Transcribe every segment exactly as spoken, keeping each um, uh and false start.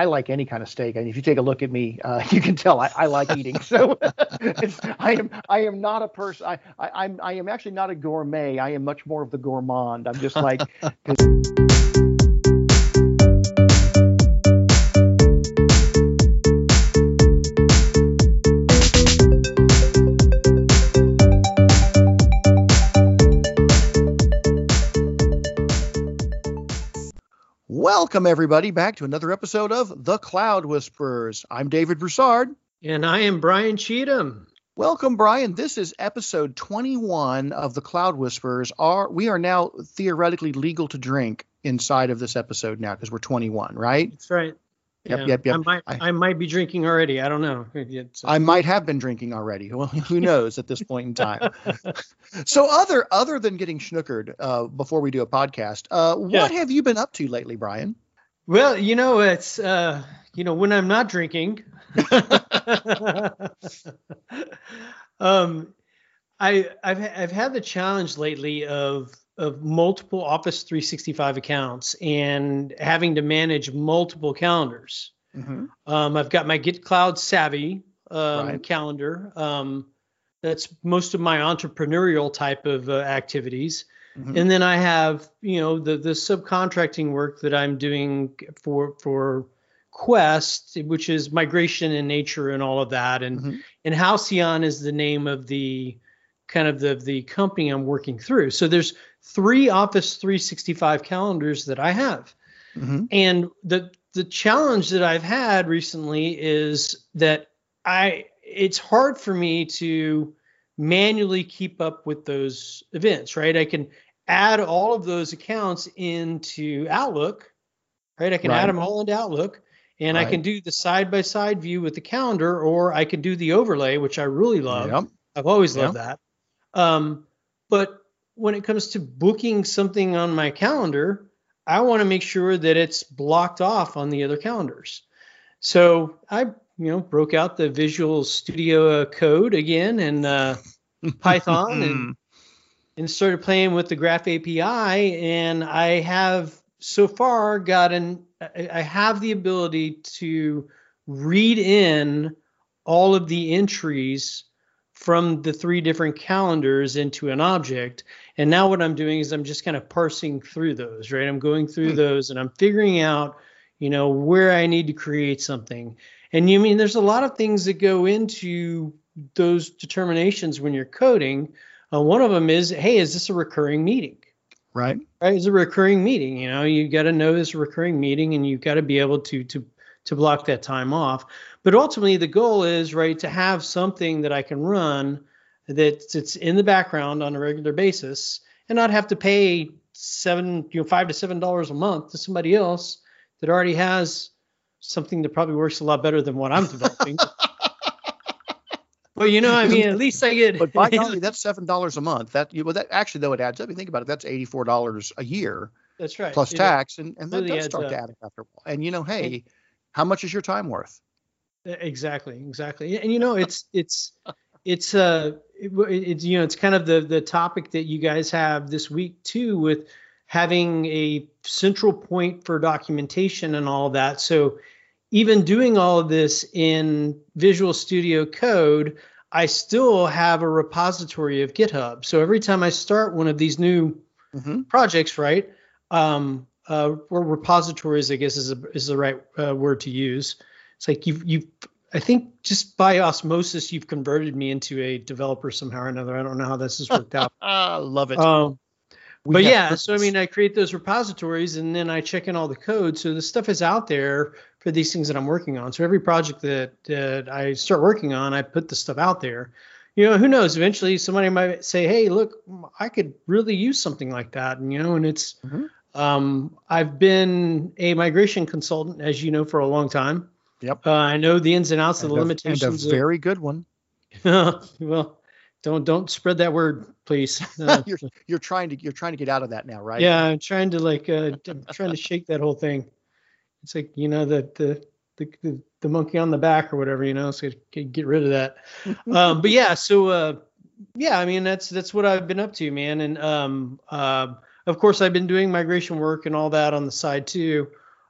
I like any kind of steak. And if you take a look at me, uh, you can tell I, I like eating. So it's, I am I am not a person. I, I, I'm, I am actually not a gourmet. I am much more of the gourmand. I'm just like. Welcome, everybody, back to another episode of The Cloud Whisperers. I'm David Broussard. And I am Brian Cheatham. Welcome, Brian. This is episode twenty-one of The Cloud Whisperers. Are, we are now theoretically legal to drink inside of this episode now because we're twenty-one, right? That's right. Yep, yeah. yep, yep. I might, I, I might be drinking already. I don't know. It's, uh, I might have been drinking already. Well, who knows at this point in time. So other other than getting schnookered uh, before we do a podcast, uh, what yeah. have you been up to lately, Brian? Well, you know, it's, uh, you know, when I'm not drinking, um, I, I've, I've had the challenge lately of of multiple Office three sixty-five accounts and having to manage multiple calendars. Mm-hmm. Um, I've got my Git Cloud Savvy um, right. calendar. Um, that's most of my entrepreneurial type of uh, activities. Mm-hmm. And then I have, you know, the the subcontracting work that I'm doing for for Quest, which is migration in nature and all of that. And mm-hmm. and Halcyon is the name of the kind of the, the company I'm working through. So there's three Office three sixty-five calendars that I have. Mm-hmm. And the the challenge that I've had recently is that I it's hard for me to manually keep up with those events, right? I can add all of those accounts into Outlook, right? I can right. add them all into Outlook, and right. I can do the side-by-side view with the calendar, or I can do the overlay, which I really love. Yep. I've always loved yeah. that. Um, but when it comes to booking something on my calendar, I want to make sure that it's blocked off on the other calendars. So I, you know, broke out the Visual Studio Code again and uh, Python and, and started playing with the Graph A P I. And I have so far gotten, I have the ability to read in all of the entries from the three different calendars into an object. And now what I'm doing is I'm just kind of parsing through those, right? I'm going through those and I'm figuring out, you know, where I need to create something. And you mean there's a lot of things that go into those determinations when you're coding. Uh, one of them is, hey, is this a recurring meeting? Right. Right. It's a recurring meeting. You know, you got to know this recurring meeting and you've got to be able to, to, to block that time off. But ultimately, the goal is, right, to have something that I can run that it's in the background on a regular basis and not have to pay seven, you know, five to seven dollars a month to somebody else that already has something that probably works a lot better than what I'm developing. Well, you know, I mean, at least I get. But by golly, that's seven dollars a month. That you well, that actually though it adds up. You think about it, that's eighty-four dollars a year. That's right. Plus it tax, and and really that does start up. to add up after a while. And you know, hey, and, how much is your time worth? Exactly, exactly. And, you know, it's, it's, it's, uh, it, it's, you know, it's kind of the, the topic that you guys have this week too, with having a central point for documentation and all that. So even doing all of this in Visual Studio Code, I still have a repository of GitHub. So every time I start one of these new mm-hmm. projects, right, um, uh, or repositories, I guess is, a, is the right uh, word to use. It's like you've, you've, I think just by osmosis, you've converted me into a developer somehow or another. I don't know how this has worked out. I love it. Um, but yeah, purpose. so I mean, I create those repositories and then I check in all the code. So the stuff is out there for these things that I'm working on. So every project that, that I start working on, I put the stuff out there. You know, who knows? Eventually somebody might say, hey, look, I could really use something like that. And, you know, and it's, mm-hmm. um, I've been a migration consultant, as you know, for a long time. Yep. Uh, I know the ins and outs and of the limitations. And a very of, good one. Well, don't don't spread that word, please. Uh, you're you're trying to you're trying to get out of that now, right? Yeah, I'm trying to like uh, I'm trying to shake that whole thing. It's like, you know, the the the the, the monkey on the back or whatever, you know. So get rid of that. um, but yeah, so uh, yeah, I mean that's that's what I've been up to, man. And um, uh, of course I've been doing migration work and all that on the side too.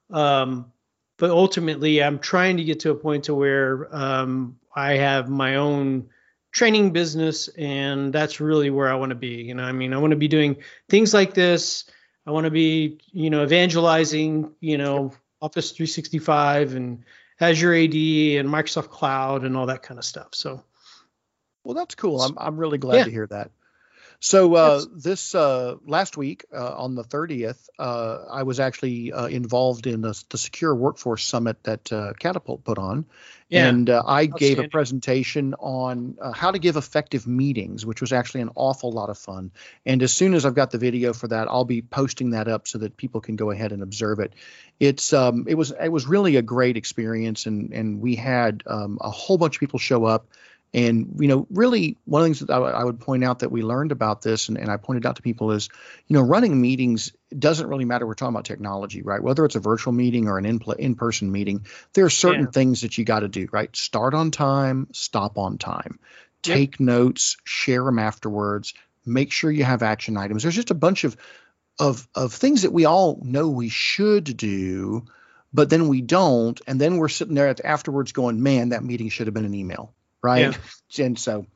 Um, But ultimately, I'm trying to get to a point to where um, I have my own training business, and that's really where I want to be. You know, I mean, I want to be doing things like this. I want to be, you know, evangelizing, you know, Office three sixty-five and Azure A D and Microsoft Cloud and all that kind of stuff. So, well, that's cool. I'm I'm really glad yeah. to hear that. So uh, this uh, last week uh, on the thirtieth, uh, I was actually uh, involved in the, the Secure Workforce Summit that uh, Catapult put on. Yeah. And uh, I gave a presentation on uh, how to give effective meetings, which was actually an awful lot of fun. And as soon as I've got the video for that, I'll be posting that up so that people can go ahead and observe it. It's um, it was it was really a great experience. And, and we had um, a whole bunch of people show up. And, you know, really one of the things that I, w- I would point out that we learned about this and, and I pointed out to people is, you know, running meetings doesn't really matter. We're talking about technology, right? Whether it's a virtual meeting or an in pl- in-person meeting, there are certain yeah. things that you got to do, right? Start on time, stop on time, take yep. notes, share them afterwards, make sure you have action items. There's just a bunch of, of, of things that we all know we should do, but then we don't. And then we're sitting there afterwards going, man, that meeting should have been an email. Right. Yeah. And so,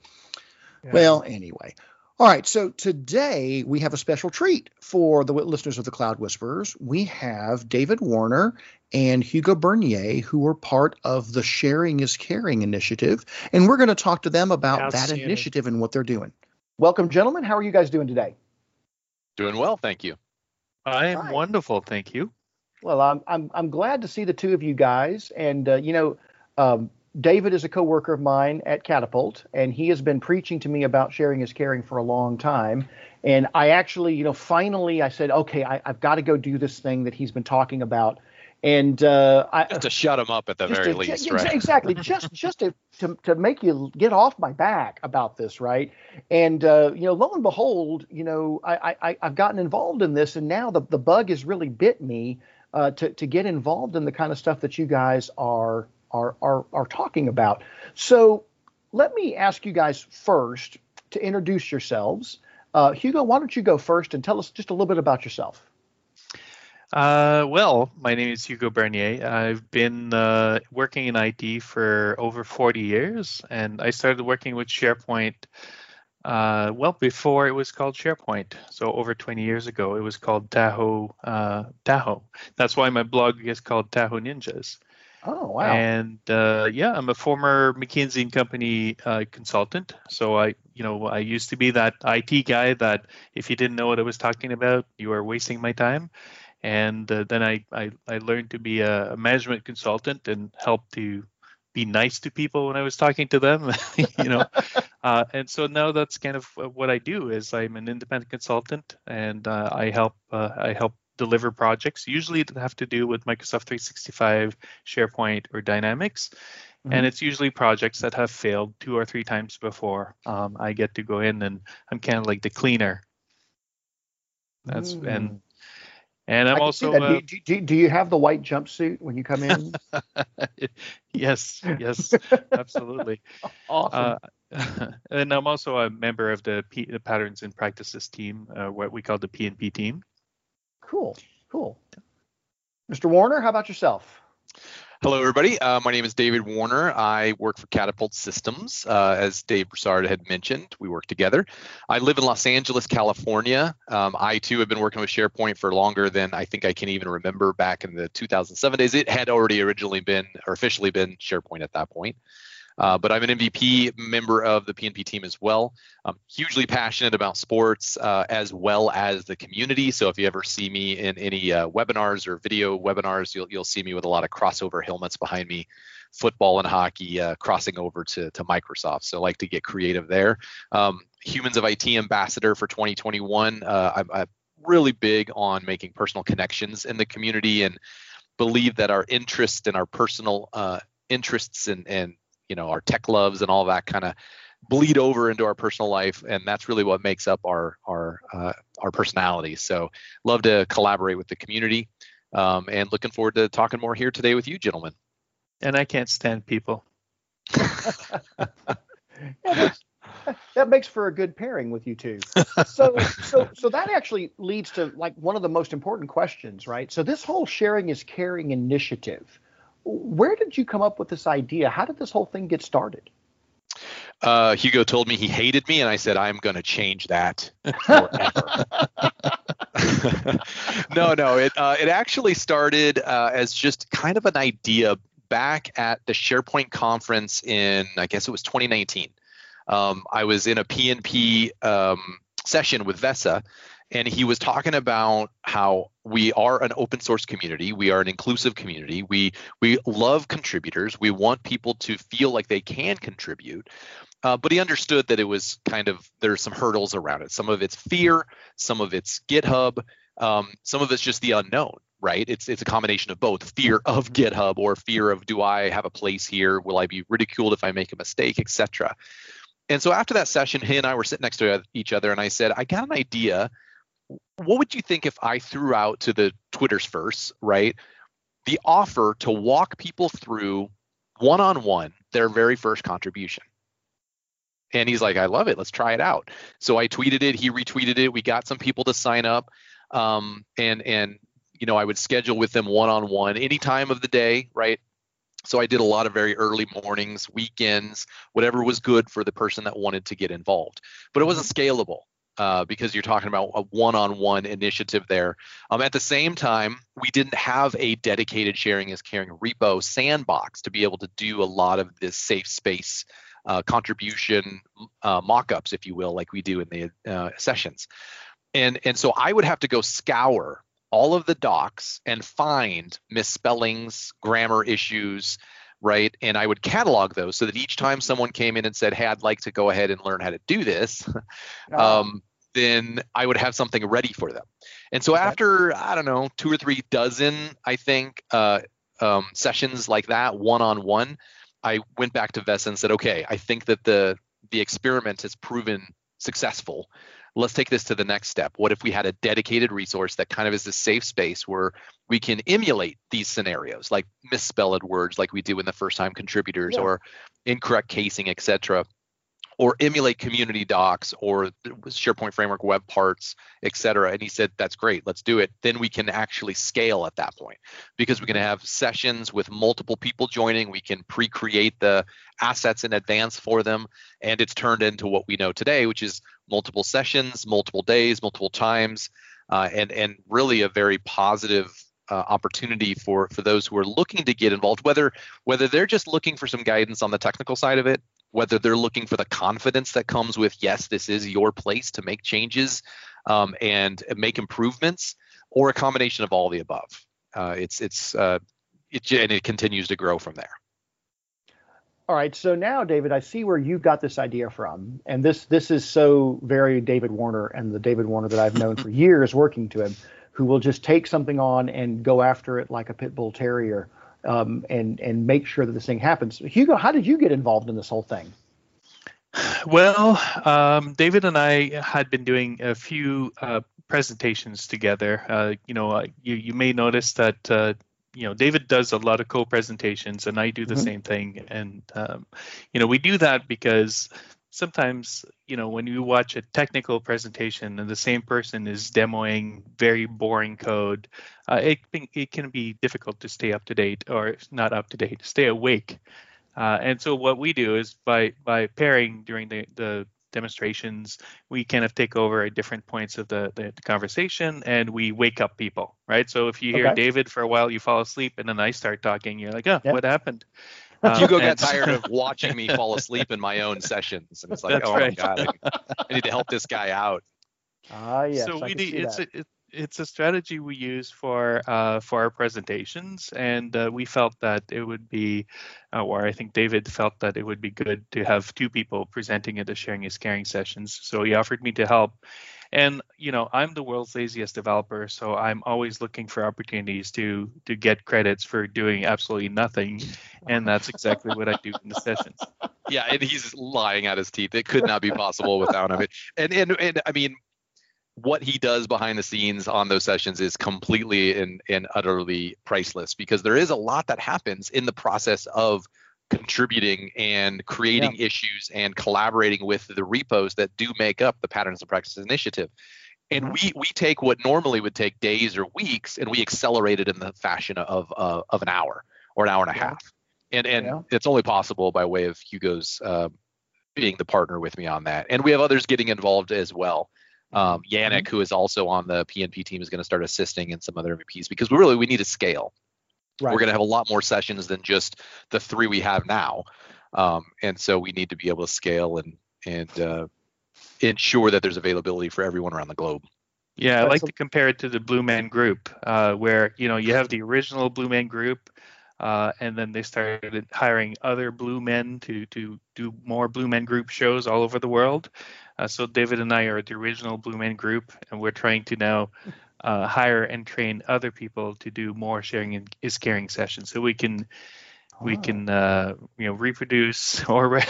yeah. well, anyway. All right. So today we have a special treat for the listeners of the Cloud Whisperers. We have David Warner and Hugo Bernier, who are part of the Sharing is Caring initiative. And we're going to talk to them about that initiative and what they're doing. Welcome, gentlemen. How are you guys doing today? Doing well. Thank you. I am Hi. wonderful. Thank you. Well, I'm, I'm, I'm glad to see the two of you guys. And, uh, you know, um, David is a coworker of mine at Catapult, and he has been preaching to me about sharing is caring for a long time. And I actually, you know, finally I said, okay, I, I've got to go do this thing that he's been talking about. And uh, I just to shut him up at the very to, least, yeah, right? Exactly. just just to, to to make you get off my back about this, right? And uh, you know, lo and behold, you know, I, I I've gotten involved in this, and now the the bug has really bit me uh, to to get involved in the kind of stuff that you guys are. Are, are are talking about. So let me ask you guys first to introduce yourselves. Uh, Hugo, why don't you go first and tell us just a little bit about yourself? Uh, well, my name is Hugo Bernier. I've been uh, working in I T for over forty years, and I started working with SharePoint uh, well before it was called SharePoint. So over twenty years ago, it was called Tahoe uh, Tahoe. That's why my blog is called Tahoe Ninjas. Oh, wow. And uh, yeah, I'm a former McKinsey and Company uh, consultant. So I, you know, I used to be that I T guy that if you didn't know what I was talking about, you were wasting my time. And uh, then I, I, I learned to be a management consultant and help to be nice to people when I was talking to them, you know. uh, and so now that's kind of what I do is I'm an independent consultant, and uh, I help uh, I help deliver projects. Usually that have to do with Microsoft three sixty-five, SharePoint, or Dynamics. Mm-hmm. And it's usually projects that have failed two or three times before. Um, I get to go in, and I'm kind of like the cleaner. That's mm. and and I'm also. Uh, do, do, do you have the white jumpsuit when you come in? yes, yes, absolutely. Awesome. Uh, and I'm also a member of the, P, the Patterns and Practices team, uh, what we call the P and P team. Cool, cool. Mister Warner, how about yourself? Hello, everybody. Uh, my name is David Warner. I work for Catapult Systems. Uh, as Dave Broussard had mentioned, we work together. I live in Los Angeles, California. Um, I, too, have been working with SharePoint for longer than I think I can even remember back in the two thousand seven days. It had already originally been or officially been SharePoint at that point. Uh, but I'm an M V P member of the P and P team as well. I'm hugely passionate about sports uh, as well as the community. So if you ever see me in any uh, webinars or video webinars, you'll you'll see me with a lot of crossover helmets behind me, football and hockey uh, crossing over to, to Microsoft. So I like to get creative there. Um, Humans of I T Ambassador for twenty twenty-one. Uh, I'm, I'm really big on making personal connections in the community and believe that our interests and our personal uh, interests and and you know, our tech loves and all that kind of bleed over into our personal life. And that's really what makes up our our uh, our personality. So love to collaborate with the community um, and looking forward to talking more here today with you gentlemen. And I can't stand people. yeah, that's, that makes for a good pairing with you two. So, so, so that actually leads to like one of the most important questions, right? So this whole Sharing is Caring initiative, Where did you come up with this idea? How did this whole thing get started? Uh, Hugo told me he hated me, and I said, I'm going to change that forever. no, no, it uh, it actually started uh, as just kind of an idea back at the SharePoint conference in, I guess it was twenty nineteen. Um, I was in a P and P um, session with Vesa, and he was talking about how we are an open source community. We are an inclusive community. We we love contributors. We want people to feel like they can contribute. Uh, but he understood that it was kind of, there's some hurdles around it. Some of it's fear, some of it's GitHub, um, some of it's just the unknown, right? It's it's a combination of both, fear of GitHub or fear of, do I have a place here? Will I be ridiculed if I make a mistake, et cetera? And so after that session, he and I were sitting next to each other, and I said, I got an idea. What would you think if I threw out to the Twitterverse, right, the offer to walk people through one-on-one their very first contribution? And he's like, I love it. Let's try it out. So I tweeted it. He retweeted it. We got some people to sign up. Um, and, and you know, I would schedule with them one-on-one any time of the day, right? So I did a lot of very early mornings, weekends, whatever was good for the person that wanted to get involved. But it wasn't scalable. Uh, because you're talking about a one-on-one initiative there. Um, at the same time, we didn't have a dedicated sharing is caring repo sandbox to be able to do a lot of this safe space uh, contribution uh, mock-ups, if you will, like we do in the uh, sessions. And, and so I would have to go scour all of the docs and find misspellings, grammar issues, right? And I would catalog those so that each time someone came in and said, hey, I'd like to go ahead and learn how to do this, um, then I would have something ready for them. And so after, I don't know, two or three dozen, I think, uh, um, sessions like that, one-on-one, I went back to Vesa and said, okay, I think that the the experiment has proven successful. Let's take this to the next step. What if we had a dedicated resource that kind of is a safe space where we can emulate these scenarios, like misspelled words like we do in the first time contributors, yeah, or incorrect casing, et cetera, or emulate community docs or SharePoint Framework web parts, et cetera. And he said, that's great, let's do it. Then we can actually scale at that point because we can have sessions with multiple people joining. We can pre-create the assets in advance for them. And it's turned into what we know today, which is multiple sessions, multiple days, multiple times, uh, and, and really a very positive Uh, opportunity for for those who are looking to get involved, whether whether they're just looking for some guidance on the technical side of it, whether they're looking for the confidence that comes with, yes, this is your place to make changes um, and make improvements, or a combination of all the above. Uh, it's it's uh, it, and it continues to grow from there. All right, so now, David, I see where you got this idea from, and this this is so very David Warner, and the David Warner that I've known for years working to him, who will just take something on and go after it like a pit bull terrier, um, and and make sure that this thing happens. Hugo, how did you get involved in this whole thing? Well, um, David and I had been doing a few uh, presentations together. Uh, you know, uh, you you may notice that uh, you know David does a lot of co-presentations, and I do the mm-hmm. same thing. And um, you know, we do that because sometimes, you know, when you watch a technical presentation and the same person is demoing very boring code, uh, it, it can be difficult to stay up to date, or not up to date, stay awake. Uh, and so what we do is by by pairing during the, the demonstrations, we kind of take over at different points of the, the, the conversation, and we wake up people, right? So if you hear okay. David for a while, you fall asleep, and then I start talking, you're like, oh, yep. What happened? Um, Hugo got tired of watching me fall asleep in my own sessions, and it's like, oh right. my God, I need to help this guy out. Ah, yes, so we do, it's a, it, it's a strategy we use for uh, for our presentations, and uh, we felt that it would be, uh, or I think David felt that it would be good to have two people presenting at the Sharing is Caring sessions. So he offered me to help. And, you know, I'm the world's laziest developer, so I'm always looking for opportunities to to get credits for doing absolutely nothing. And that's exactly what I do in the sessions. Yeah, and he's lying out his teeth. It could not be possible without him. And, and, and I mean, what he does behind the scenes on those sessions is completely and, and utterly priceless, because there is a lot that happens in the process of contributing and creating yeah. issues and collaborating with the repos that do make up the Patterns and Practices initiative. And we we take what normally would take days or weeks, and we accelerate it in the fashion of uh, of an hour or an hour and a yeah. half. And and yeah. it's only possible by way of Hugo's uh, being the partner with me on that. And we have others getting involved as well. Um, Yannick, mm-hmm. who is also on the P N P team, is going to start assisting in some other M V Ps because we really we need to scale. Right. We're going to have a lot more sessions than just the three we have now. Um, and so we need to be able to scale and and uh, ensure that there's availability for everyone around the globe. Yeah, I like That's to compare it to the Blue Man Group, uh, where, you know, you have the original Blue Man Group, uh, and then they started hiring other Blue Men to to do more Blue Man Group shows all over the world. Uh, so David and I are the original Blue Man Group, and we're trying to now uh, hire and train other people to do more sharing and is caring sessions, so we can. We can, uh, you know, reproduce or re-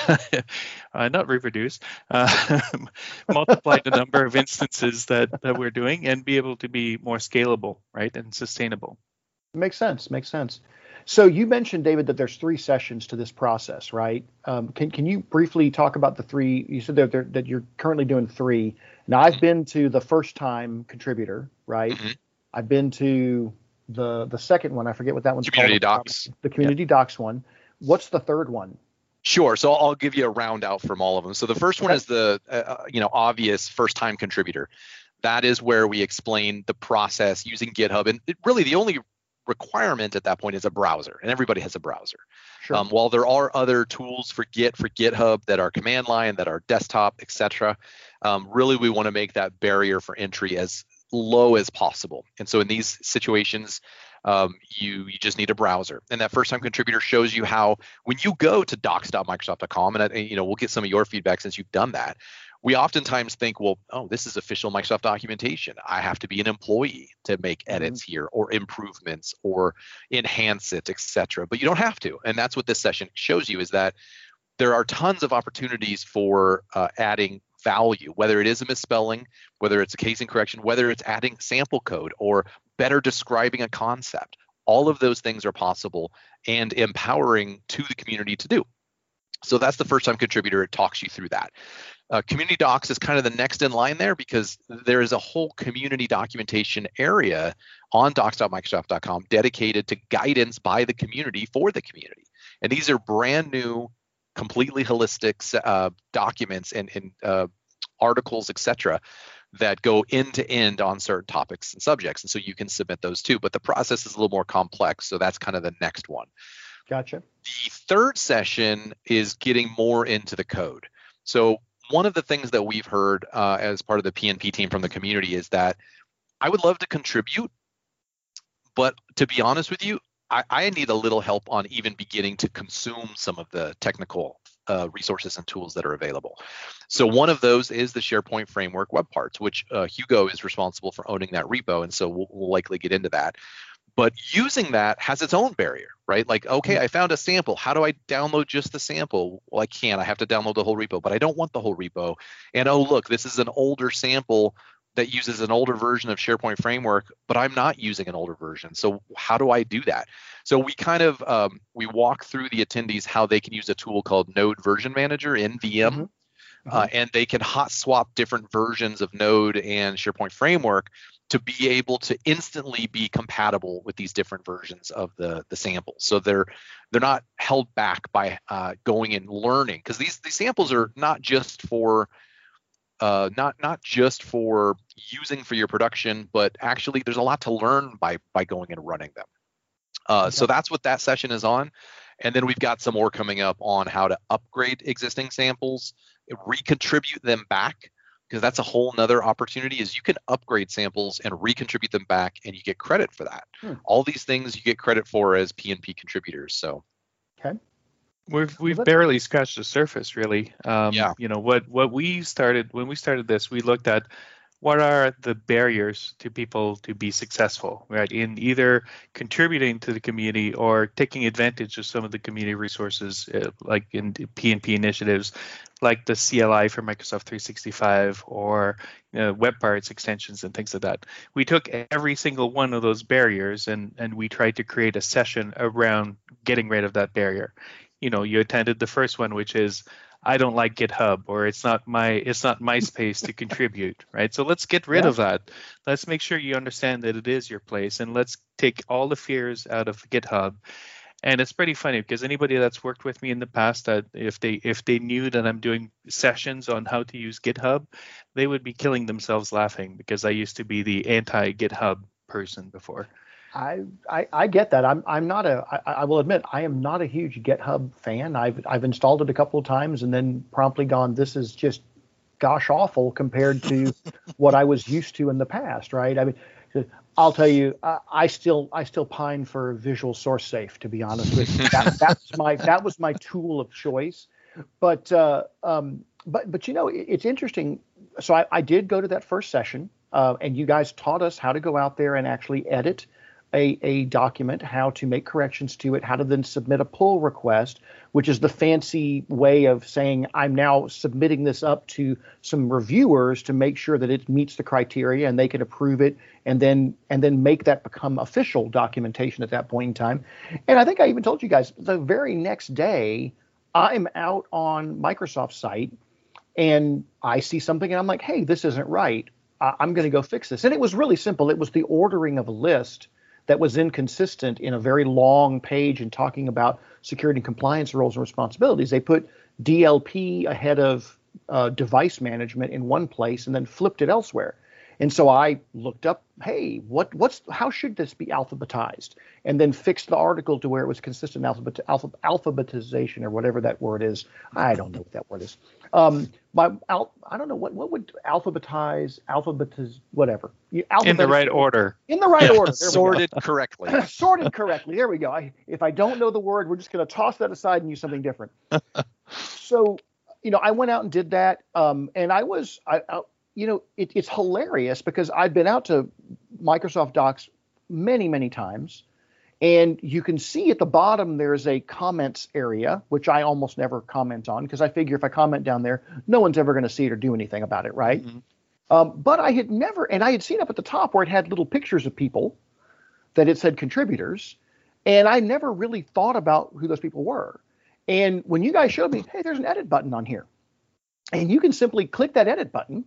uh, not reproduce, uh, multiply the number of instances that, that we're doing and be able to be more scalable, right, and sustainable. Makes sense. Makes sense. So you mentioned, David, that there's three sessions to this process, right? Um, can can you briefly talk about the three? You said that, there, that you're currently doing three. Now, I've been to the first-time contributor, right? Mm-hmm. I've been to... The the second one, I forget what that one's community called. Community Docs. The Community yeah. Docs one. What's the third one? Sure. So I'll give you a round out from all of them. So the first okay. one is the uh, you know obvious first time contributor. That is where we explain the process using GitHub, and it, really the only requirement at that point is a browser, and everybody has a browser. Sure. Um, while there are other tools for Git, for GitHub that are command line, that are desktop, et cetera. Um, really, we want to make that barrier for entry as low as possible. And so in these situations, um, you, you just need a browser. And that first time contributor shows you how, when you go to docs dot microsoft dot com, and I, you know, we'll get some of your feedback since you've done that, we oftentimes think, well, oh, this is official Microsoft documentation. I have to be an employee to make edits here or improvements or enhance it, et cetera. But you don't have to. And that's what this session shows you, is that there are tons of opportunities for uh, adding value, whether it is a misspelling, whether it's a casing correction, whether it's adding sample code or better describing a concept. All of those things are possible and empowering to the community to do. So that's the first time contributor. It talks you through that. Uh, Community Docs is kind of the next in line there, because there is a whole community documentation area on docs dot microsoft dot com dedicated to guidance by the community for the community. And these are brand new, completely holistic uh, documents and, and uh, articles, et cetera, that go end to end on certain topics and subjects. And so you can submit those too, but the process is a little more complex. So that's kind of the next one. Gotcha. The third session is getting more into the code. So one of the things that we've heard uh, as part of the P N P team from the community is that I would love to contribute, but to be honest with you, I need a little help on even beginning to consume some of the technical uh, resources and tools that are available. So one of those is the SharePoint Framework web parts, which uh, Hugo is responsible for owning that repo. And so we'll, we'll likely get into that. But using that has its own barrier, right? Like, okay, I found a sample. How do I download just the sample? Well, I can't. I have to download the whole repo, but I don't want the whole repo. And oh, look, this is an older sample that uses an older version of SharePoint Framework, but I'm not using an older version. So how do I do that? So we kind of, um, we walk through the attendees how they can use a tool called Node Version Manager, N V M, mm-hmm. uh, and they can hot swap different versions of Node and SharePoint Framework to be able to instantly be compatible with these different versions of the, the samples. So they're they're not held back by uh, going and learning, because these, these samples are not just for, Uh, not not just for using for your production, but actually there's a lot to learn by by going and running them. Uh, so that's what that session is on. And then we've got some more coming up on how to upgrade existing samples, recontribute them back, because that's a whole nother opportunity, is you can upgrade samples and recontribute them back and you get credit for that. Hmm. All these things you get credit for as P N P contributors. So. Okay. We've we've barely scratched the surface, really. Um, yeah. You know what what we started when we started this, we looked at what are the barriers to people to be successful, right? In either contributing to the community or taking advantage of some of the community resources, uh, like in P N P initiatives, like the C L I for Microsoft three sixty-five or you know, web parts extensions and things like that. We took every single one of those barriers and and we tried to create a session around getting rid of that barrier. You know, you attended the first one, which is, I don't like GitHub, or it's not my it's not my space to contribute, right? So let's get rid yeah. of that. Let's make sure you understand that it is your place, and let's take all the fears out of GitHub And it's pretty funny because anybody that's worked with me in the past, that if they if they knew that I'm doing sessions on how to use GitHub, they would be killing themselves laughing, because I used to be the anti-GitHub person before. I, I, I get that. I'm I'm not a I, I will admit I am not a huge GitHub fan. I've I've installed it a couple of times and then promptly gone, this is just gosh awful compared to what I was used to in the past, right? I mean, I'll tell you, uh, I still I still pine for Visual Source Safe, to be honest with you. That, that's my that was my tool of choice. But uh, um, but but you know, it, it's interesting. So I, I did go to that first session, uh, and you guys taught us how to go out there and actually edit a a document, how to make corrections to it, how to then submit a pull request, which is the fancy way of saying I'm now submitting this up to some reviewers to make sure that it meets the criteria and they can approve it, and then and then make that become official documentation at that point in time. And I think I even told you guys, the very next day I'm out on Microsoft's site and I see something and I'm like, hey, this isn't right. I, I'm going to go fix this. And it was really simple. It was the ordering of a list that was inconsistent in a very long page, and talking about security and compliance roles and responsibilities. They put D L P ahead of uh, device management in one place and then flipped it elsewhere. And so I looked up, hey, what what's how should this be alphabetized? And then fixed the article to where it was consistent alphabet, alphab, alphabetization, or whatever that word is. I don't know what that word is. Um, my al, I don't know what what would alphabetize, alphabetize, whatever. You, in the right order. In the right order. Sorted correctly. Sorted correctly. There we go. I, if I don't know the word, we're just going to toss that aside and use something different. So, you know, I went out and did that, um, and I was I. I You know, it, it's hilarious because I've been out to Microsoft Docs many, many times, and you can see at the bottom there's a comments area, which I almost never comment on because I figure if I comment down there, no one's ever going to see it or do anything about it, right? Mm-hmm. Um, but I had never, and I had seen up at the top where it had little pictures of people that it said contributors, and I never really thought about who those people were. And when you guys showed me, hey, there's an edit button on here. And you can simply click that edit button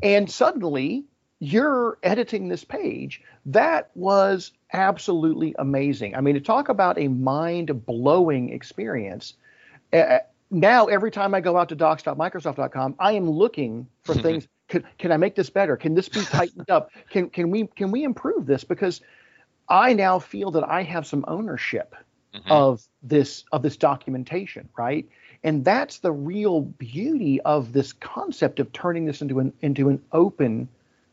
and suddenly you're editing this page. That was absolutely amazing. I mean, to talk about a mind-blowing experience. Uh, now, every time I go out to docs dot microsoft dot com, I am looking for things. Can, can I make this better? Can this be tightened up? Can can we can we improve this? Because I now feel that I have some ownership mm-hmm. of this of this documentation, right? And that's the real beauty of this concept of turning this into an into an open,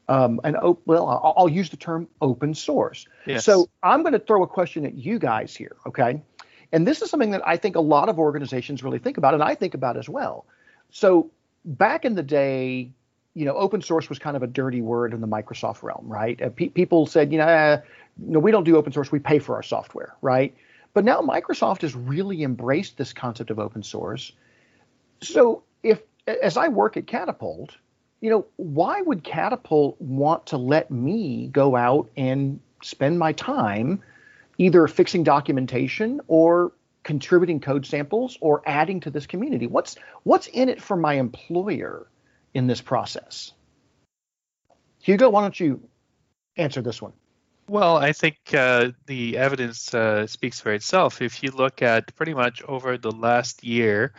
um, an op- well, I'll, I'll use the term open source. Yes. So I'm going to throw a question at you guys here, okay? And this is something that I think a lot of organizations really think about, and I think about as well. So back in the day, you know, open source was kind of a dirty word in the Microsoft realm, right? Uh, pe- people said, you know, uh, no, we don't do open source; we pay for our software, right? But now Microsoft has really embraced this concept of open source. So if, as I work at Catapult, you know, why would Catapult want to let me go out and spend my time either fixing documentation or contributing code samples or adding to this community? What's what's in it for my employer in this process? Hugo, why don't you answer this one? Well, I think uh, the evidence uh, speaks for itself. If you look at pretty much over the last year,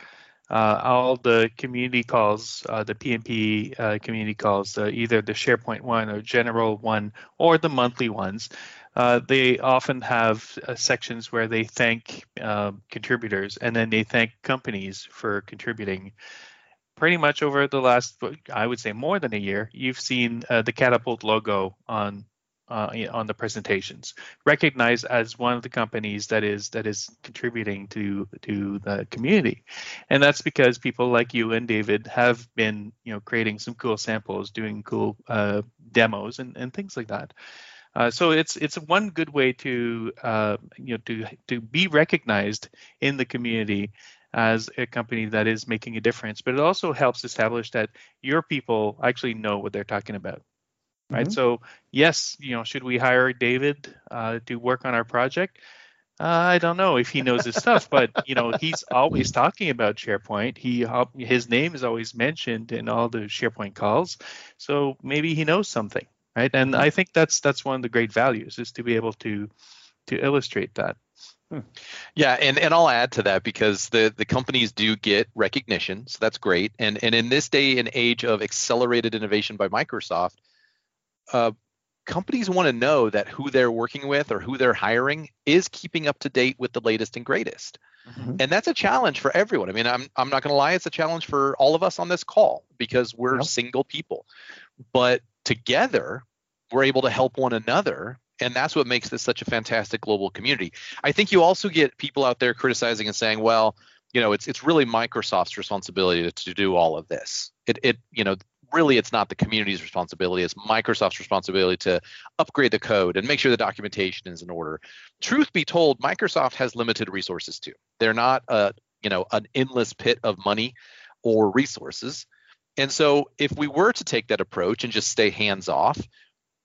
uh, all the community calls, uh, the P M P uh, community calls, uh, either the SharePoint one or general one or the monthly ones, uh, they often have uh, sections where they thank uh, contributors and then they thank companies for contributing. Pretty much over the last, I would say more than a year, you've seen uh, the Catapult logo on Uh, on the presentations, recognized as one of the companies that is that is contributing to to the community. And that's because people like you and David have been, you know, creating some cool samples, doing cool uh, demos and, and things like that. Uh, so it's it's one good way to uh, you know to to be recognized in the community as a company that is making a difference. But it also helps establish that your people actually know what they're talking about. Right. Mm-hmm. So, yes, you know, should we hire David uh, to work on our project? Uh, I don't know if he knows his stuff, but, you know, he's always talking about SharePoint. He uh, his name is always mentioned in all the SharePoint calls. So maybe he knows something. Right. And I think that's that's one of the great values, is to be able to to illustrate that. Hmm. Yeah, and, and I'll add to that because the, the companies do get recognition, so that's great. And and in this day and age of accelerated innovation by Microsoft, uh, companies want to know that who they're working with or who they're hiring is keeping up to date with the latest and greatest. Mm-hmm. And that's a challenge for everyone. I mean, I'm I'm not going to lie, it's a challenge for all of us on this call because we're yep. single people. But together, we're able to help one another. And that's what makes this such a fantastic global community. I think you also get people out there criticizing and saying, well, you know, it's it's really Microsoft's responsibility to, to do all of this. It, it, you know, really it's not the community's responsibility. It's Microsoft's responsibility to upgrade the code and make sure the documentation is in order. Truth be told, Microsoft has limited resources too. They're not, a, you know, an endless pit of money or resources. And so if we were to take that approach and just stay hands off,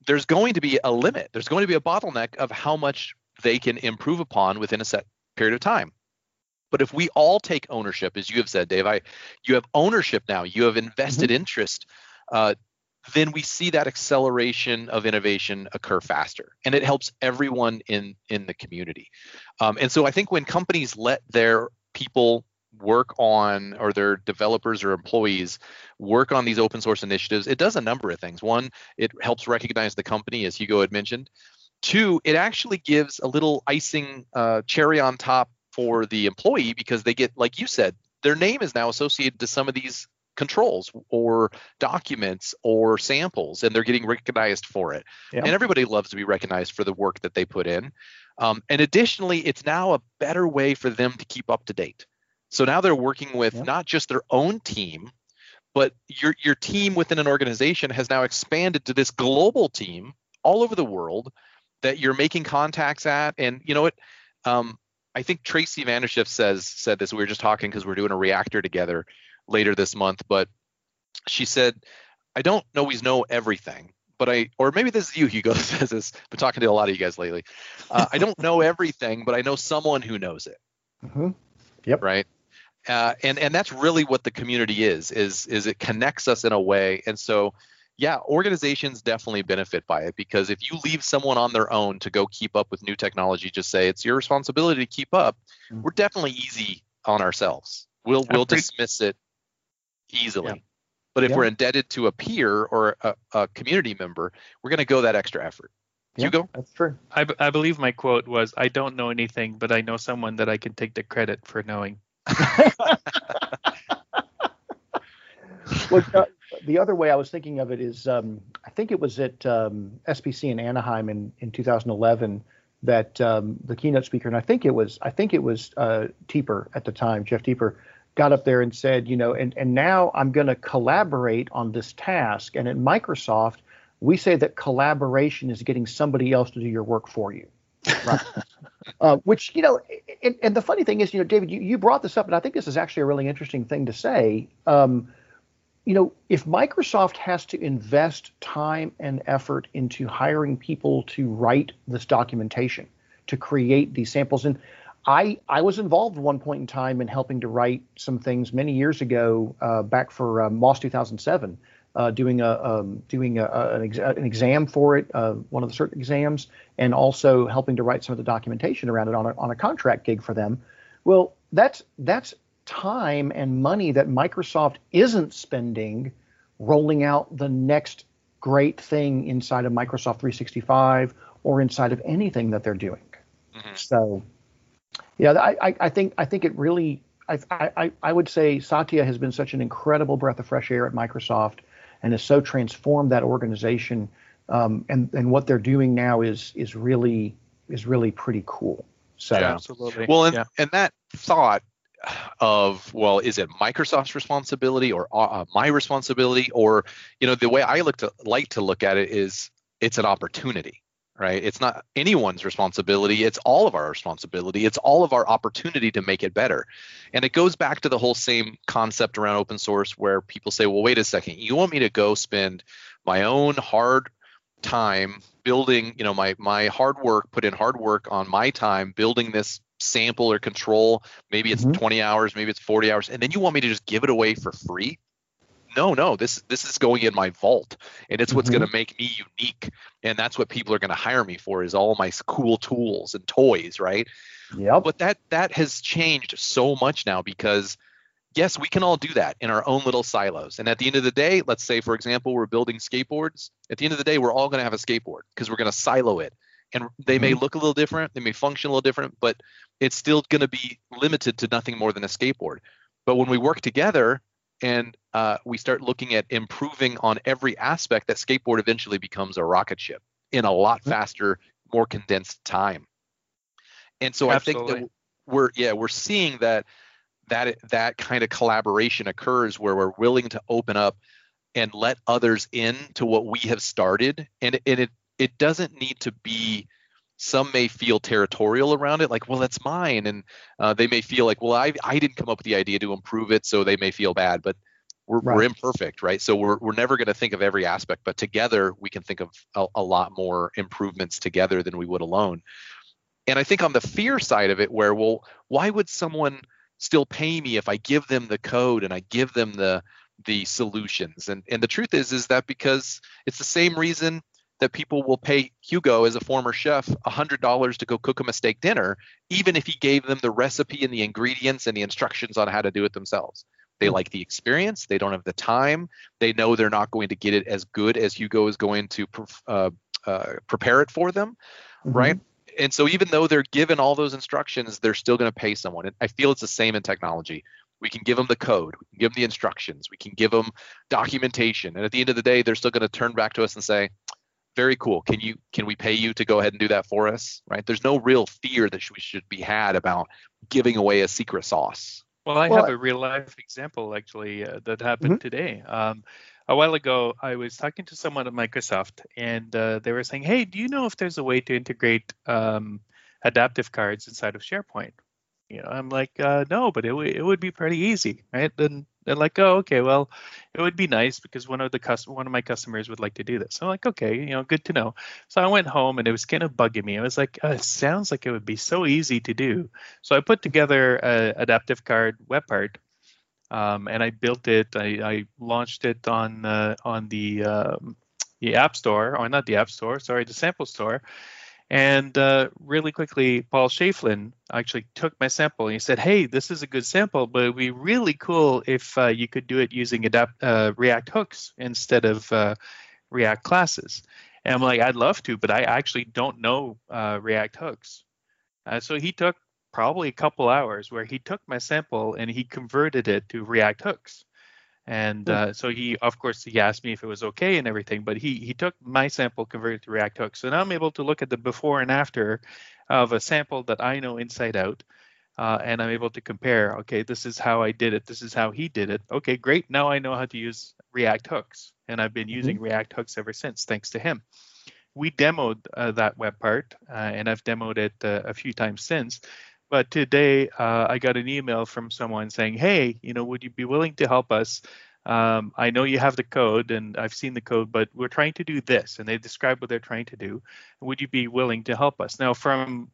there's going to be a limit. There's going to be a bottleneck of how much they can improve upon within a set period of time. But if we all take ownership, as you have said, Dave, I, you have ownership now, you have invested mm-hmm. interest, uh, then we see that acceleration of innovation occur faster. And it helps everyone in, in the community. Um, and so I think when companies let their people work on, or their developers or employees work on these open source initiatives, it does a number of things. One, it helps recognize the company, as Hugo had mentioned. Two, it actually gives a little icing uh, cherry on top for the employee because they get, like you said, their name is now associated to some of these controls or documents or samples, and they're getting recognized for it. Yep. And everybody loves to be recognized for the work that they put in. Um, and additionally, it's now a better way for them to keep up to date. So now they're working with yep. not just their own team, but your your team within an organization has now expanded to this global team all over the world that you're making contacts at. And you know what? Um, I think Tracy Vanderschiff says said this. We were just talking because we're doing a reactor together later this month. But she said, I don't always know everything, but I, or maybe this is you, Hugo, says this. I've been talking to a lot of you guys lately. Uh, I don't know everything, but I know someone who knows it. Mm-hmm. Yep. Right. Uh, and and that's really what the community is, is is it connects us in a way. And so, yeah, organizations definitely benefit by it, because if you leave someone on their own to go keep up with new technology, just say it's your responsibility to keep up. Mm-hmm. We're definitely easy on ourselves. We'll we'll pretty- dismiss it easily. Yeah. But if yeah. we're indebted to a peer or a, a community member, we're going to go that extra effort. Yeah, Hugo? That's true. I, b- I believe my quote was, I don't know anything, but I know someone that I can take the credit for knowing. Well, uh, the other way I was thinking of it is, um, I think it was at um, S P C in Anaheim in, in two thousand eleven that um, the keynote speaker, and I think it was I think it was uh, Teeper at the time, Jeff Teeper, got up there and said, you know, and, and now I'm going to collaborate on this task. And at Microsoft, we say that collaboration is getting somebody else to do your work for you. Right. Uh, which, you know, and, and the funny thing is, you know, David, you, you brought this up, and I think this is actually a really interesting thing to say. Um, you know, if Microsoft has to invest time and effort into hiring people to write this documentation, to create these samples, and I I was involved at one point in time in helping to write some things many years ago, uh, back for uh, Moss two thousand seven, uh, doing a um, doing a, a, an, ex- an exam for it, uh, one of the certain exams, and also helping to write some of the documentation around it on a, on a contract gig for them. Well, that's that's time and money that Microsoft isn't spending rolling out the next great thing inside of Microsoft three sixty-five or inside of anything that they're doing. Mm-hmm. So, yeah, I I think I think it really I I I would say Satya has been such an incredible breath of fresh air at Microsoft, and has so transformed that organization, um, and and what they're doing now is is really is really pretty cool. So yeah, absolutely. Well, and, yeah. and that thought of, well, is it Microsoft's responsibility or uh, my responsibility, or, you know, the way I look to like to look at it is it's an opportunity, right? It's not anyone's responsibility. It's all of our responsibility. It's all of our opportunity to make it better. And it goes back to the whole same concept around open source where people say, well, wait a second, you want me to go spend my own hard time building, you know, my, my hard work, put in hard work on my time building this sample or control. Maybe it's mm-hmm. twenty hours, maybe it's forty hours. And then you want me to just give it away for free? No, no, this this is going in my vault, and it's what's mm-hmm. going to make me unique, and that's what people are going to hire me for, is all my cool tools and toys, right? Yep. But that that has changed so much now because, yes, we can all do that in our own little silos. And at the end of the day, let's say, for example, we're building skateboards. At the end of the day, we're all going to have a skateboard because we're going to silo it. And they may look a little different, they may function a little different, but it's still going to be limited to nothing more than a skateboard. But when we work together and uh, we start looking at improving on every aspect, that skateboard eventually becomes a rocket ship in a lot faster, more condensed time. And so Absolutely. I think that we're yeah we're seeing that that that kind of collaboration occurs where we're willing to open up and let others in to what we have started, and and it. It doesn't need to be, some may feel territorial around it, like, well, that's mine. And uh, they may feel like, well, I I didn't come up with the idea to improve it, so they may feel bad, but we're, right. we're imperfect, right? So we're we're never going to think of every aspect, but together we can think of a, a lot more improvements together than we would alone. And I think on the fear side of it, where, well, why would someone still pay me if I give them the code and I give them the the solutions? And, and the truth is, is that because it's the same reason that people will pay Hugo as a former chef one hundred dollars to go cook them a steak dinner, even if he gave them the recipe and the ingredients and the instructions on how to do it themselves. They like the experience. They don't have the time. They know they're not going to get it as good as Hugo is going to uh, uh, prepare it for them, mm-hmm. right? And so even though they're given all those instructions, they're still going to pay someone. And I feel it's the same in technology. We can give them the code, we can give them the instructions, we can give them documentation. And at the end of the day, they're still going to turn back to us and say, very cool. Can you can we pay you to go ahead and do that for us? Right? There's no real fear that we should be had about giving away a secret sauce. Well, I well, have a real life example actually uh, that happened mm-hmm. today. Um, a while ago, I was talking to someone at Microsoft, and uh, they were saying, "Hey, do you know if there's a way to integrate um, adaptive cards inside of SharePoint?" You know, I'm like, uh, "No, but it w- it would be pretty easy, right?" Then they're like, oh, okay, well, it would be nice because one of the cust- one of my customers would like to do this. So I'm like, okay, you know, good to know. So I went home and it was kind of bugging me. I was like, oh, it sounds like it would be so easy to do. So I put together an adaptive card web part, um, and I built it. I, I launched it on uh, on the um, the App Store, or not the App Store, sorry, the Sample Store. And uh, really quickly, Paul Shaflin actually took my sample and he said, hey, this is a good sample, but it would be really cool if uh, you could do it using adapt, uh, React Hooks instead of uh, React classes. And I'm like, I'd love to, but I actually don't know uh, React Hooks. Uh, so he took probably a couple hours where he took my sample and he converted it to React Hooks. And uh, so he, of course, he asked me if it was okay and everything, but he he took my sample, converted to React Hooks. So now I'm able to look at the before and after of a sample that I know inside out, uh, and I'm able to compare, okay, this is how I did it. This is how he did it. Okay, great. Now I know how to use React Hooks, and I've been using mm-hmm. React Hooks ever since, thanks to him. We demoed uh, that web part, uh, and I've demoed it uh, a few times since. But today uh, I got an email from someone saying, hey, you know, would you be willing to help us? Um, I know you have the code and I've seen the code, but we're trying to do this. And they describe what they're trying to do. Would you be willing to help us? Now, from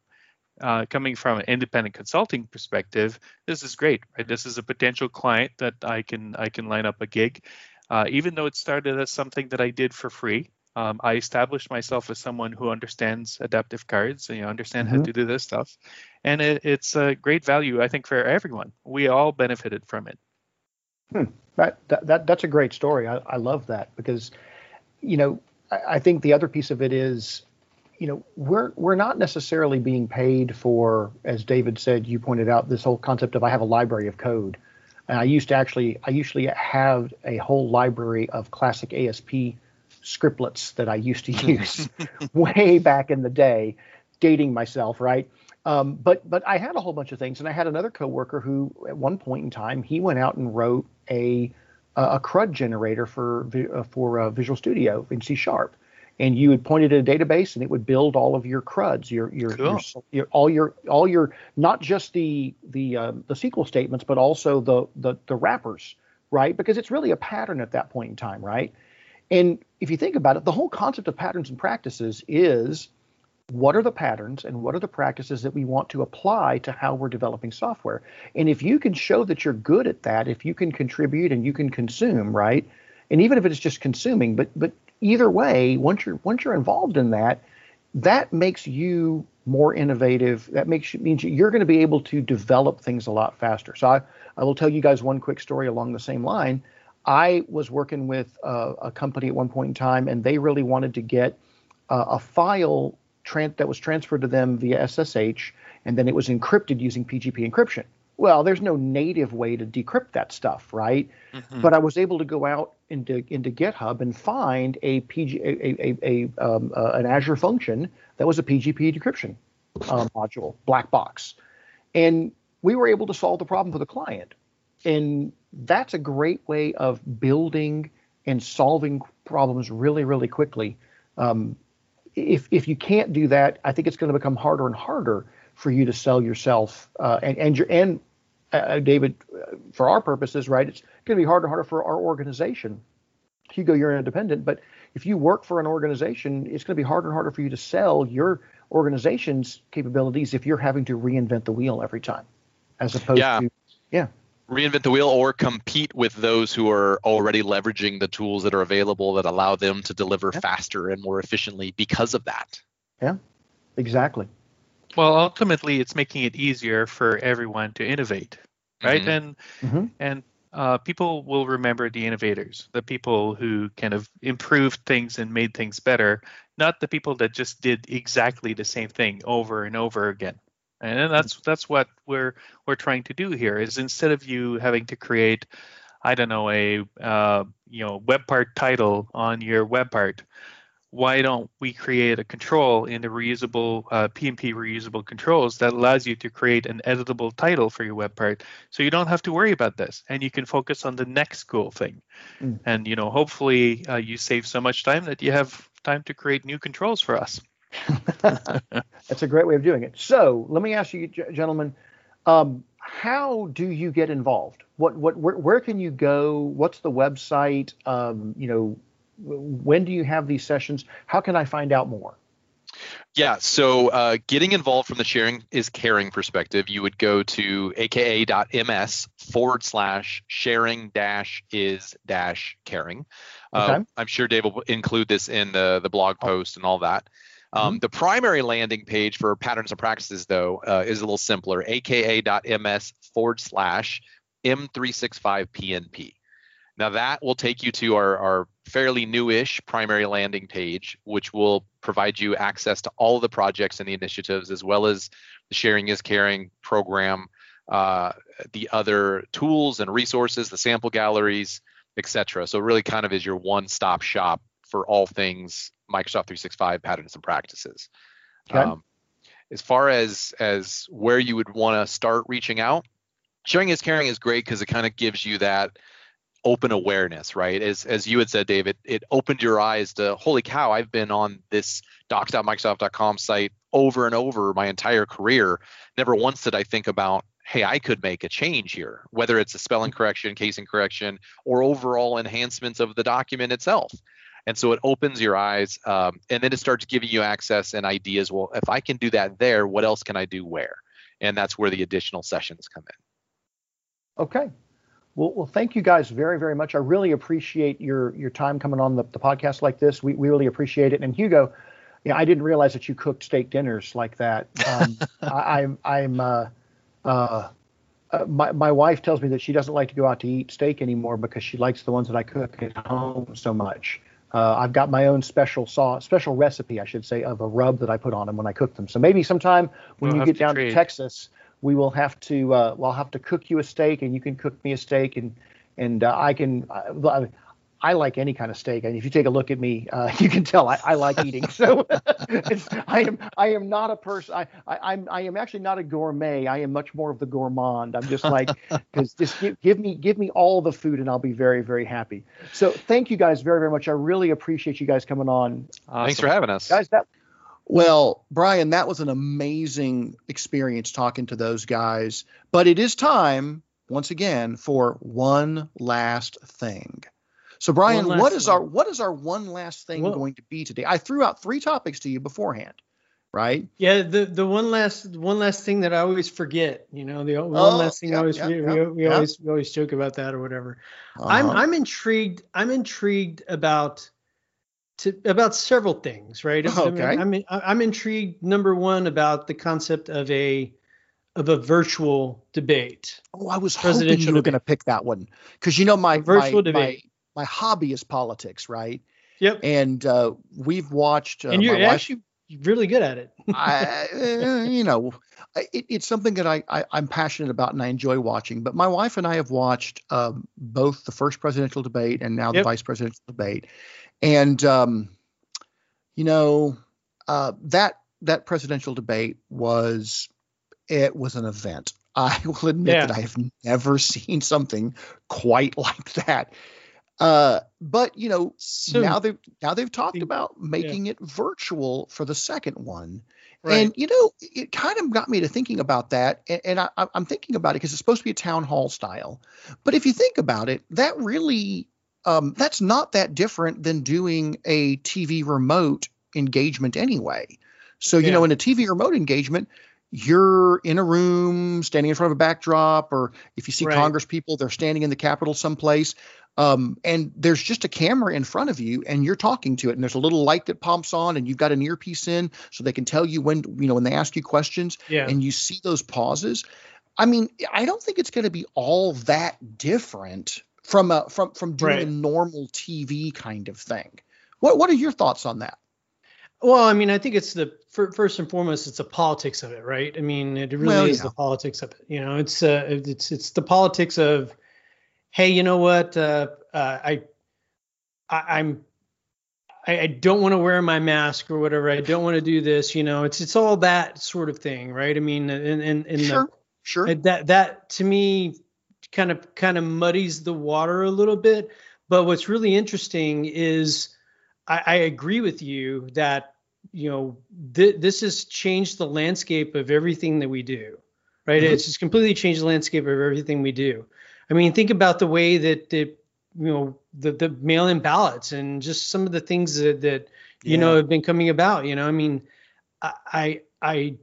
uh, coming from an independent consulting perspective, this is great, right? This is a potential client that I can I can line up a gig. Uh, even though it started as something that I did for free, Um, I established myself as someone who understands adaptive cards, and you know, understand mm-hmm. how to do this stuff. And it, it's a great value, I think, for everyone. We all benefited from it. Hmm. That, that, that That's a great story. I, I love that because, you know, I, I think the other piece of it is, you know, we're we're not necessarily being paid for, as David said, you pointed out, this whole concept of I have a library of code. And I used to actually, I usually have a whole library of classic A S P scriptlets that I used to use way back in the day, dating myself, right? Um, but but I had a whole bunch of things, and I had another coworker who, at one point in time, he went out and wrote a a CRUD generator for uh, for uh, Visual Studio in C Sharp, and you would point it at a database, and it would build all of your CRUDs, your your, cool. your, your all your all your not just the the uh, the S Q L statements, but also the the the wrappers, right? Because it's really a pattern at that point in time, right? And if you think about it, the whole concept of patterns and practices is what are the patterns and what are the practices that we want to apply to how we're developing software? And if you can show that you're good at that, if you can contribute and you can consume, right? And even if it's just consuming, but but either way, once you're once you're involved in that, that makes you more innovative. That makes you, means you're going to be able to develop things a lot faster. So I, I will tell you guys one quick story along the same line. I was working with a, a company at one point in time, and they really wanted to get uh, a file tran- that was transferred to them via S S H, and then it was encrypted using P G P encryption. Well, there's no native way to decrypt that stuff, right? Mm-hmm. But I was able to go out into into GitHub and find a P G a, a, a um, uh, an Azure function that was a P G P decryption uh, module, black box, and we were able to solve the problem for the client. And that's a great way of building and solving problems really, really quickly. Um, if if you can't do that, I think it's going to become harder and harder for you to sell yourself uh, and and your and Uh, David, uh, for our purposes, right, it's going to be harder and harder for our organization. Hugo, you're independent, but if you work for an organization, it's going to be harder and harder for you to sell your organization's capabilities if you're having to reinvent the wheel every time, as opposed yeah. to, yeah. reinvent the wheel or compete with those who are already leveraging the tools that are available that allow them to deliver yeah. faster and more efficiently because of that. Yeah, exactly. Well, ultimately, it's making it easier for everyone to innovate, right? Mm-hmm. And mm-hmm. and uh, people will remember the innovators, the people who kind of improved things and made things better, not the people that just did exactly the same thing over and over again. And that's that's what we're we're trying to do here. Is instead of you having to create, I don't know, a uh, you know web part title on your web part, why don't we create a control in the reusable uh, P M P reusable controls that allows you to create an editable title for your web part, so you don't have to worry about this, and you can focus on the next cool thing. Mm. And you know, hopefully, uh, you save so much time that you have time to create new controls for us. That's a great way of doing it. So let me ask you, gentlemen, um, how do you get involved? What what where, where can you go? What's the website? Um, you know. When do you have these sessions? How can I find out more? Yeah, so uh, getting involved from the sharing is caring perspective, you would go to aka.ms forward slash sharing dash is dash caring. Uh, okay. I'm sure Dave will include this in the, the blog post and all that. Um, mm-hmm. The primary landing page for Patterns and Practices, though, uh, is a little simpler, aka.ms forward slash M three sixty-five P N P. Now that will take you to our, our fairly newish primary landing page, which will provide you access to all the projects and the initiatives, as well as the Sharing is Caring program, uh, the other tools and resources, the sample galleries, et cetera. So it really kind of is your one-stop shop for all things Microsoft three sixty-five Patterns and Practices. Okay. Um, as far as, as where you would wanna start reaching out, Sharing is Caring is great because it kind of gives you that open awareness, right? As as you had said, David, it opened your eyes to, holy cow, I've been on this docs dot microsoft dot com site over and over my entire career. Never once did I think about, hey, I could make a change here, whether it's a spelling correction, casing correction, or overall enhancements of the document itself. And so it opens your eyes, um, and then it starts giving you access and ideas. Well, if I can do that there, what else can I do where? And that's where the additional sessions come in. Okay. Well, well, thank you guys very, very much. I really appreciate your your time coming on the, the podcast like this. We we really appreciate it. And Hugo, you know, I didn't realize that you cooked steak dinners like that. Um, I, I'm I'm uh, uh, my my wife tells me that she doesn't like to go out to eat steak anymore because she likes the ones that I cook at home so much. Uh, I've got my own special sauce, special recipe, I should say, of a rub that I put on them when I cook them. So maybe sometime when we'll you get down trade. to Texas, we will have to. Uh, well, I'll have to cook you a steak, and you can cook me a steak, and and uh, I can. Uh, I like any kind of steak, and if you take a look at me, uh, you can tell I, I like eating. So it's, I am. I am not a person. I, I. I'm. I am actually not a gourmet. I am much more of the gourmand. I'm just like, because just give, give me, give me all the food, and I'll be very, very happy. So thank you guys very, very much. I really appreciate you guys coming on. Awesome. Thanks for having us, guys. That. Well, Brian, that was an amazing experience talking to those guys. But it is time, once again, for one last thing. So, Brian, what is thing. our what is our one last thing well, going to be today? I threw out three topics to you beforehand, right? Yeah, the the one last one last thing that I always forget. You know, the one oh, last thing yeah, I always yeah, we, yeah, we, we yeah. always we always joke about that or whatever. Uh-huh. I'm I'm intrigued. I'm intrigued about to about several things, right? Oh, okay. I'm, I'm, I'm intrigued, number one, about the concept of a of a virtual debate. Oh, I was hoping you were going to pick that one, because you know my virtual my, debate. My, my hobby is politics, right? Yep. And uh, we've watched. Uh, and you're actually wife, really good at it. I, uh, you know, it, it's something that I, I I'm passionate about and I enjoy watching. But my wife and I have watched um, both the first presidential debate and now yep. the vice presidential debate. And, um, you know, uh, that that presidential debate was it was an event. I will admit yeah. that I have never seen something quite like that. Uh, but, you know, so, now they've now they've talked about making yeah. it virtual for the second one. Right. And, you know, it kind of got me to thinking about that. And, and I, I'm thinking about it because it's supposed to be a town hall style. But if you think about it, that really Um, that's not that different than doing a T V remote engagement anyway. So, you yeah. know, in a T V remote engagement, you're in a room standing in front of a backdrop, or if you see right. Congress people, they're standing in the Capitol someplace. Um, and there's just a camera in front of you and you're talking to it. And there's a little light that pops on and you've got an earpiece in so they can tell you when, you know, when they ask you questions yeah. and you see those pauses. I mean, I don't think it's going to be all that different From a, from from doing right. a normal T V kind of thing. What what are your thoughts on that? Well, I mean, I think it's the first and foremost, it's the politics of it, right? I mean, it really well, is yeah. the politics of it. You know, it's uh, it's it's the politics of, hey, you know what? Uh, uh, I, I I'm I, I don't want to wear my mask or whatever. I don't want to do this. You know, it's it's all that sort of thing, right? I mean, and and, and sure, the, sure. That that to me. kind of kind of muddies the water a little bit. But what's really interesting is I, I agree with you that, you know, th- this has changed the landscape of everything that we do, right? Mm-hmm. It's just completely changed the landscape of everything we do. I mean, think about the way that, the, you know, the, the mail-in ballots and just some of the things that, that you yeah. know, have been coming about, you know, I mean, I, I, I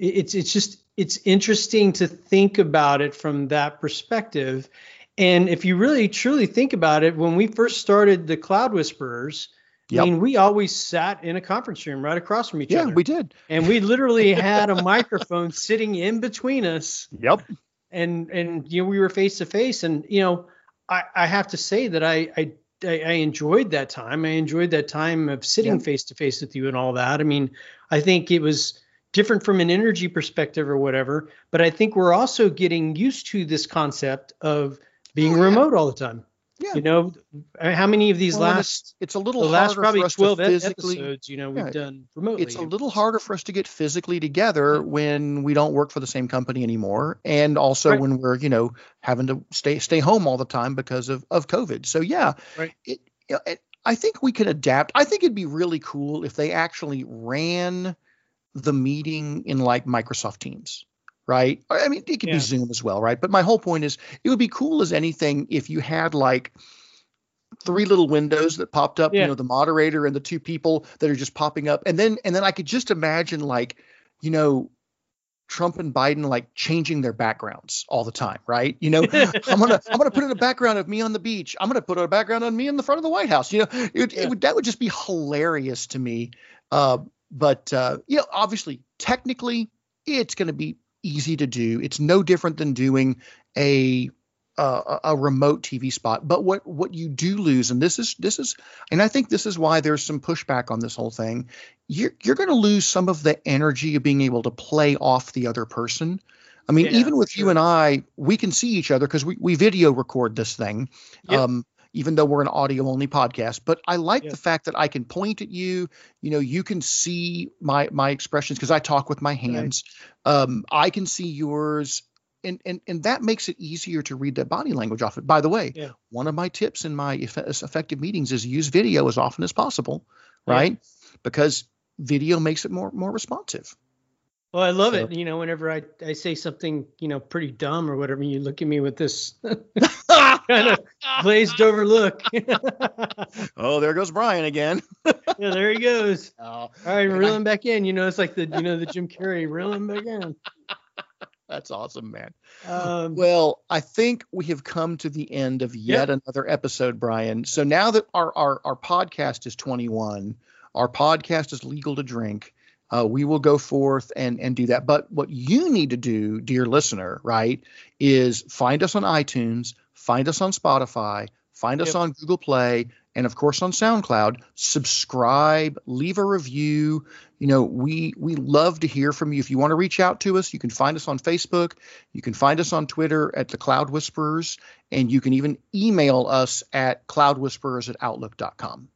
it's, it's just, it's interesting to think about it from that perspective. And if you really truly think about it, when we first started the Cloud Whisperers, yep. I mean, we always sat in a conference room right across from each yeah, other. Yeah, we did. And we literally had a microphone sitting in between us. Yep. And, and you know, we were face to face. And, you know, I, I have to say that I, I, I enjoyed that time. I enjoyed that time of sitting face to face with you and all that. I mean, I think it was different from an energy perspective or whatever, but I think we're also getting used to this concept of being oh, yeah. remote all the time. Yeah. You know, how many of these well, last, it's, it's a little the last probably twelve episodes, you know, we've yeah, done remotely. It's a little harder for us to get physically together yeah. when we don't work for the same company anymore. And also right. when we're, you know, having to stay, stay home all the time because of, of COVID. So yeah, right. it, it, I think we could adapt. I think it'd be really cool if they actually ran the meeting in like Microsoft Teams, right? I mean, it could yeah. be Zoom as well, right? But my whole point is it would be cool as anything if you had like three little windows that popped up, yeah. you know, the moderator and the two people that are just popping up. And then, and then I could just imagine like, you know, Trump and Biden like changing their backgrounds all the time, right? You know, I'm gonna I'm gonna put in a background of me on the beach. I'm gonna put a background on me in the front of the White House. You know, it, yeah. it would, that would just be hilarious to me. Uh, But, uh, you know, obviously, technically, it's going to be easy to do. It's no different than doing a uh, a remote T V spot. But what what you do lose, and this is this is and I think this is why there's some pushback on this whole thing. You're, you're going to lose some of the energy of being able to play off the other person. I mean, yeah, even with sure. you and I, we can see each other because we, we video record this thing. Yep. Um even though we're an audio-only podcast. But I like yeah. the fact that I can point at you. You know, you can see my my expressions because I talk with my hands. Right. Um, I can see yours. And, and and that makes it easier to read the body language off it. By the way, yeah. one of my tips in my eff- effective meetings is use video as often as possible, right? right? Because video makes it more more responsive. Well, I love so. it. You know, whenever I, I say something, you know, pretty dumb or whatever, you look at me with this kind of glazed over look. Oh, there goes Brian again. Yeah, there he goes. Oh, all right, reel him back in. You know, it's like the, you know, the Jim Carrey, reel him back in. That's awesome, man. Um, well, I think we have come to the end of yet yeah. another episode, Brian. So now that our, our, our podcast is twenty-one, our podcast is legal to drink, uh, we will go forth and, and do that. But what you need to do, dear listener, right, is find us on iTunes, find us on Spotify, find yep. us on Google Play, and of course on SoundCloud. Subscribe, leave a review. You know, we we love to hear from you. If you want to reach out to us, you can find us on Facebook. You can find us on Twitter at The Cloud Whisperers. And you can even email us at cloud whisperers at outlook dot com.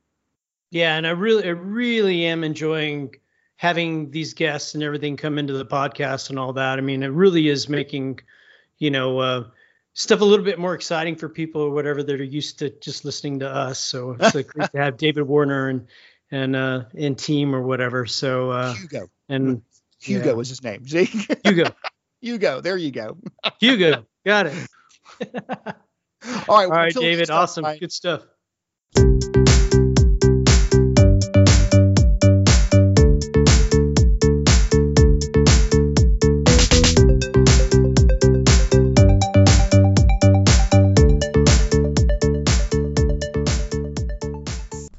Yeah, and I really, I really am enjoying having these guests and everything come into the podcast and all that. I mean, it really is making, you know, uh, stuff a little bit more exciting for people or whatever that are used to just listening to us. So it's like great to have David Warner and and uh, and team or whatever. So uh, Hugo and Hugo yeah. was his name. See? Hugo, Hugo, there you go. Hugo, got it. All right, all right, David. Awesome, right. Good stuff.